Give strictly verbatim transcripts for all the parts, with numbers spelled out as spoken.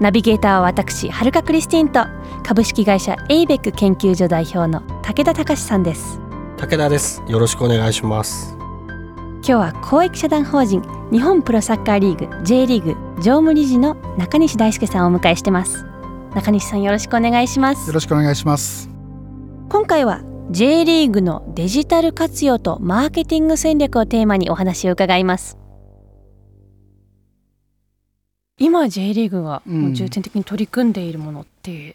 ナビゲーターは私、はるかクリスティンと株式会社エイベック研究所代表の武田隆さんです。武田です。よろしくお願いします。今日は公益社団法人日本プロサッカーリーグ J リーグ常務理事の中西大輔さんをお迎えしてます。中西さん、よろしくお願いします。よろしくお願いします。今回は J リーグのデジタル活用とマーケティング戦略をテーマにお話を伺います。今 J リーグが重点的に取り組んでいるものって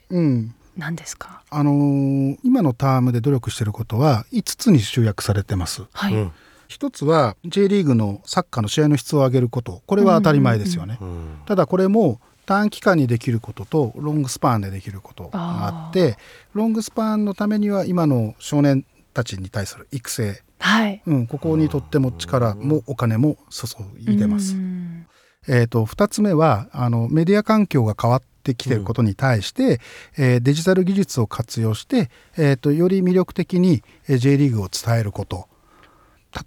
何ですか？うんうん、あのー、今のタームで努力していることはいつつに集約されてます。はい。うん、ひとつは J リーグのサッカーの試合の質を上げること、これは当たり前ですよね。うんうんうん、ただこれも短期間にできることとロングスパンでできることがあって、ロングスパンのためには今の少年たちに対する育成、はい、うん、ここにとっても力もお金も注いでます。うん、えー、とふたつめはあのメディア環境が変わってきていることに対して、うん、えー、デジタル技術を活用して、えー、とより魅力的に J リーグを伝えること。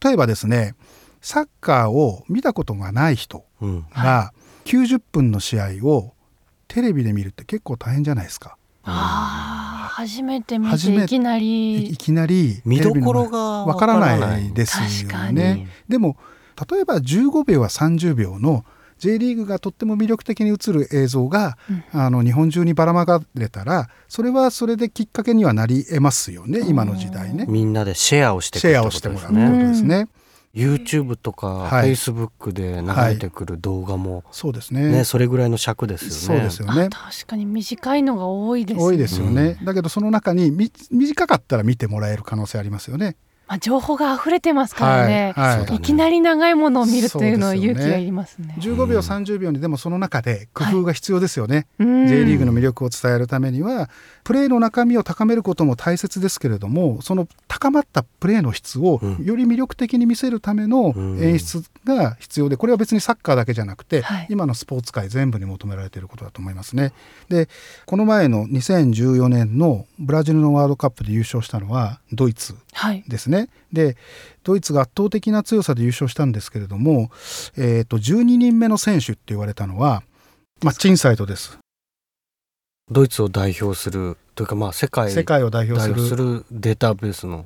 例えばですね、サッカーを見たことがない人が、うん、はい、きゅうじゅっぷんの試合をテレビで見るって結構大変じゃないですか。あ、初めて見ていきなりいきなり見どころがわからないですよね。でも例えばじゅうごびょうやさんじゅうびょうの J リーグがとっても魅力的に映る映像が、うん、あの日本中にばらまかれたら、それはそれできっかけにはなり得ますよね。今の時代ね、みんなでシェアをしてくるってことですね。シェアをしてもらうってことですね。うん、YouTube とか Facebook で流れてくる動画も、はいはい、そうですね、ね、それぐらいの尺ですよ ね。 そうですよね。確かに短いのが多いですね。多いですよね。うん、だけどその中にみ短かったら見てもらえる可能性ありますよね。まあ、情報が溢れてますからね。はいはい、いきなり長いものを見るというのは勇気がいりますね。そうですよね。じゅうごびょうさんじゅうびょうにでもその中で工夫が必要ですよね。はい、J リーグの魅力を伝えるためにはプレーの中身を高めることも大切ですけれども、その高まったプレーの質をより魅力的に見せるための演出が必要で、これは別にサッカーだけじゃなくて、はい、今のスポーツ界全部に求められていることだと思いますね。で、この前のにせんじゅうよねんのブラジルのワールドカップで優勝したのはドイツですね。はいでドイツが圧倒的な強さで優勝したんですけれども、えー、とじゅうににんめの選手って言われたのは、まあ、チンサイトです。ドイツを代表するというか、まあ、世界、世界を代表する、代表するデータベースの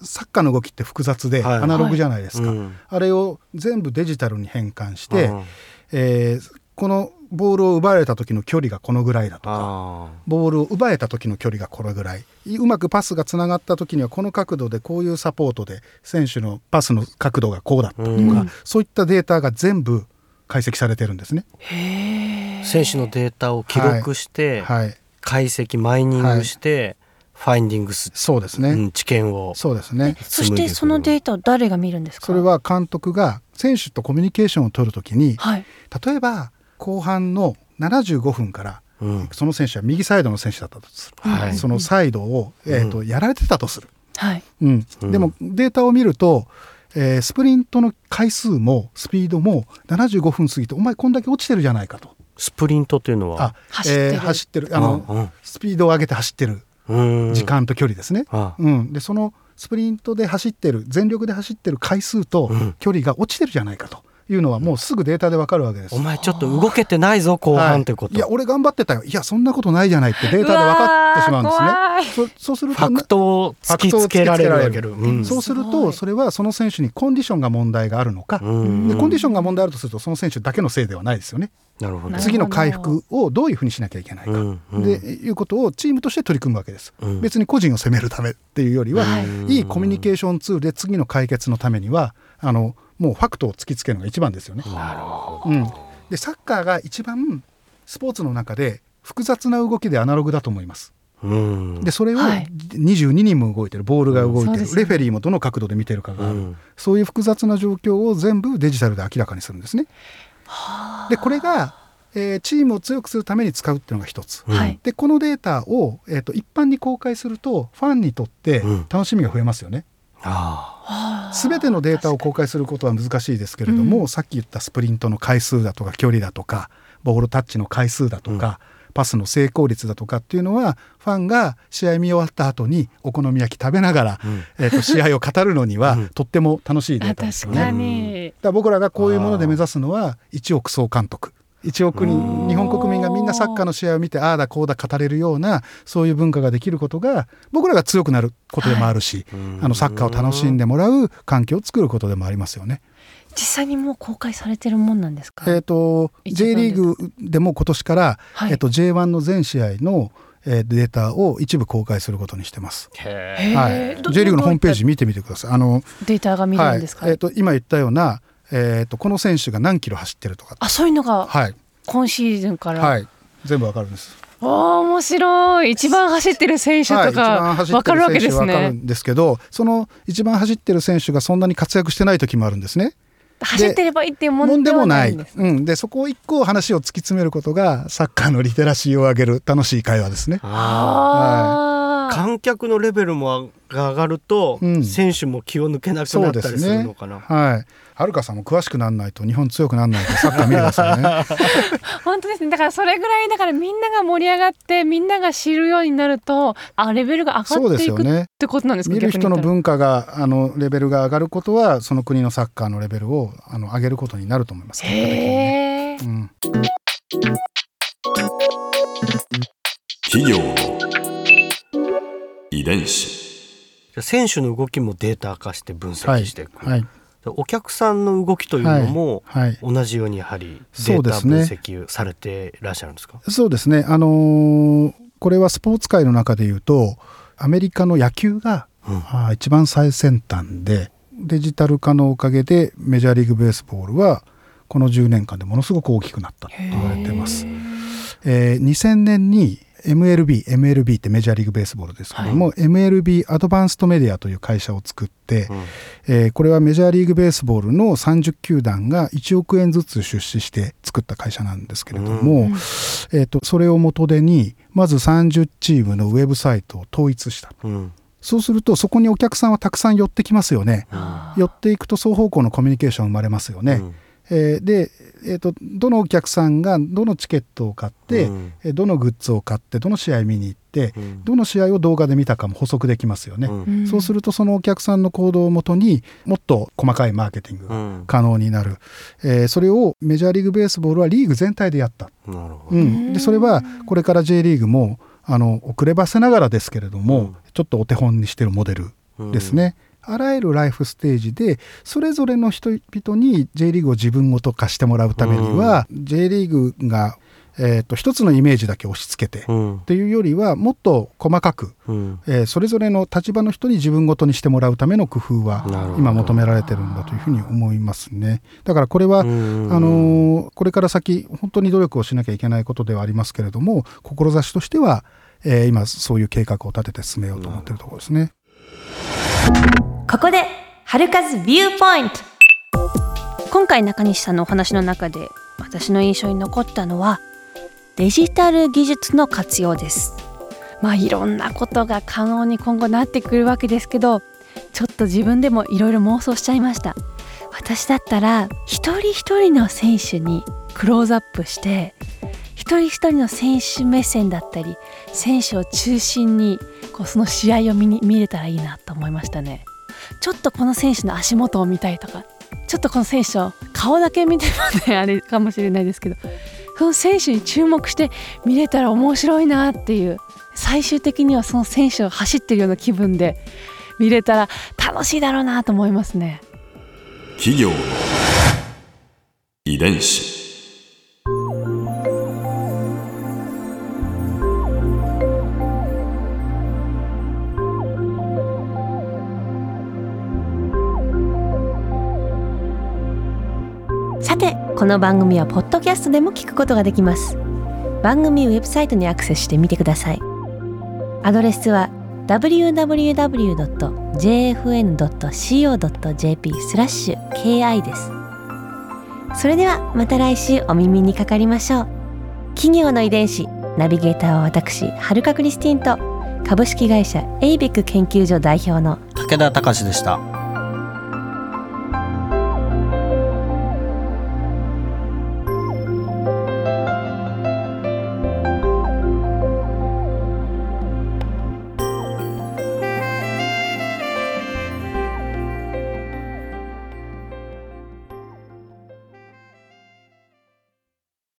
サッカーの動きって複雑でアナログじゃないですか。はいはい、うん、あれを全部デジタルに変換して、うん、えー、このボールを奪われた時の距離がこのぐらいだとか、ボールを奪えた時の距離がこのぐらい、うまくパスがつながった時にはこの角度でこういうサポートで選手のパスの角度がこうだったとか、うん、そういったデータが全部解析されてるんですね。へー。選手のデータを記録して、はいはい、解析マイニングして、はい、ファインディングス、そうですね、うん、知見を、そうですね。そしてそのデータを誰が見るんですか？それは監督が選手とコミュニケーションを取るときに、はい、例えば後半のななじゅうごふんから、うん、その選手は右サイドの選手だったとする、はい、そのサイドを、えーと、うん、やられてたとする、はい、うん、でもデータを見ると、えー、スプリントの回数もスピードもななじゅうごふん過ぎてお前こんだけ落ちてるじゃないかと。スプリントというのは、あ、えー、走ってる、あの、うんうん、スピードを上げて走ってる時間と距離ですね。うんうん、でそのスプリントで走ってる、全力で走ってる回数と距離が落ちてるじゃないかというのはもうすぐデータでわかるわけです。お前ちょっと動けてないぞ後半ってこと、はい、いや俺頑張ってたよ、いやそんなことないじゃないってデータで分かってしまうんですね。そ, そうするとファクトを突きつけられるわける、うん、そうするとそれはその選手にコンディションが問題があるのか、うん、でコンディションが問題あるとするとその選手だけのせいではないですよね。なるほど。次の回復をどういうふうにしなきゃいけないか、うんうん、でいうことをチームとして取り組むわけです。うん、別に個人を責めるためっていうよりは、うん、いいコミュニケーションツールで次の解決のためにはあのもうファクトを突きつけるのが一番ですよね。なるほど。うん、でサッカーが一番スポーツの中で複雑な動きでアナログだと思います。うん、でそれをにじゅうににんも動いてる、ボールが動いてる、うん、ね、レフェリーもどの角度で見てるかがある、うん、そういう複雑な状況を全部デジタルで明らかにするんですね。でこれが、えー、チームを強くするために使うっていうのが一つ、うん、でこのデータを、えー、と一般に公開するとファンにとって楽しみが増えますよね、うん、あ全てのデータを公開することは難しいですけれども、うん、さっき言ったスプリントの回数だとか距離だとかボールタッチの回数だとか、うんパスの成功率だとかっていうのはファンが試合見終わった後にお好み焼き食べながら、うんえー、と試合を語るのにはとっても楽しいデータですよね。確かに。だから僕らがこういうもので目指すのはいちおく総監督、いちおく人日本国民がみんなサッカーの試合を見てああだこうだ語れるようなそういう文化ができることが僕らが強くなることでもあるし、はい、あのサッカーを楽しんでもらう環境を作ることでもありますよね。実際にもう公開されてるもんなんですか？えーと、J リーグでも今年から、はいえー、と ジェイワン の全試合のデータを一部公開することにしてます。へー。はい、J リーグのホームページ見てみてください。あのデータが見れるんですか？はいえーと、今言ったような、えーと、この選手が何キロ走ってるとかあそういうのが今シーズンから、はいはい、全部わかるんです。お面白い。一番走ってる選手とか分かるわけですね。分かるんですけどその一番走ってる選手がそんなに活躍してない時もあるんですね。走ってればいいっていうもんではないんです、うん、でそこを一個話を突き詰めることがサッカーのリテラシーを上げる楽しい会話ですね。あ、はい、観客のレベルも上がると、うん、選手も気を抜けなくなったりするのかな。はい、はるかさんも詳しくならないと日本強くならないとサッカー見れますよね。本当ですね。だからそれぐらいだからみんなが盛り上がってみんなが知るようになるとあレベルが上がっていく、ね、ってことなんですか？見る人の文化があのレベルが上がることはその国のサッカーのレベルをあの上げることになると思います。へー、うん、企業遺伝子。選手の動きもデータ化して分析していく、はいはい、お客さんの動きというのも同じようにやはりデータ分析されていらっしゃるんですか？そうですね、あのー、これはスポーツ界の中でいうとアメリカの野球が、うん、あ一番最先端でデジタル化のおかげでメジャーリーグベースボールはこのじゅうねんかんでものすごく大きくなったと言われています。えー、にせんねんにエムエルビー、エムエルビー ってメジャーリーグベースボールですけども、はい、エムエルビー アドバンストメディアという会社を作って、うんえー、これはメジャーリーグベースボールのさんじゅっきゅうだんがいちおくえんずつ出資して作った会社なんですけれども、うんえー、とそれを元手にまずさんじゅっチームのウェブサイトを統一した、うん、そうするとそこにお客さんはたくさん寄ってきますよね、うん、寄っていくと双方向のコミュニケーション生まれますよね、うんえー、で、えーと、どのお客さんがどのチケットを買って、うん、どのグッズを買ってどの試合見に行って、うん、どの試合を動画で見たかも補足できますよね、うん、そうするとそのお客さんの行動をもとにもっと細かいマーケティングが可能になる、うんえー、それをメジャーリーグベースボールはリーグ全体でやった。なるほど、うん、でそれはこれから J リーグもあの遅ればせながらですけれども、うん、ちょっとお手本にしているモデルですね、うんあらゆるライフステージでそれぞれの人々に J リーグを自分ごと化してもらうためには、うん、J リーグが、えー、と一つのイメージだけ押し付けて、うん、っていうよりはもっと細かく、うんえー、それぞれの立場の人に自分ごとにしてもらうための工夫は今求められてるんだというふうに思いますね。だからこれは、うん、あのー、これから先本当に努力をしなきゃいけないことではありますけれども志としては、えー、今そういう計画を立てて進めようと思っているところですね。ここではるかずビューポイント。今回中西さんのお話の中で私の印象に残ったのはデジタル技術の活用です。まあいろんなことが可能に今後なってくるわけですけどちょっと自分でもいろいろ妄想しちゃいました。私だったら一人一人の選手にクローズアップして一人一人の選手目線だったり選手を中心にこうその試合を 見, に見れたらいいなと思いましたね。ちょっとこの選手の足元を見たいとかちょっとこの選手の顔だけ見てもねあれかもしれないですけどその選手に注目して見れたら面白いなっていう最終的にはその選手を走ってるような気分で見れたら楽しいだろうなと思いますね。企業の遺伝子。この番組はポッドキャストでも聞くことができます。番組ウェブサイトにアクセスしてみてください。アドレスは ダブリューダブリューダブリュードットジェイエフエヌドットシーオードットジェイピースラッシュケーアイ です。それではまた来週お耳にかかりましょう。企業の遺伝子ナビゲーターは私春香クリスティンと株式会社エイベック研究所代表の武田隆でした。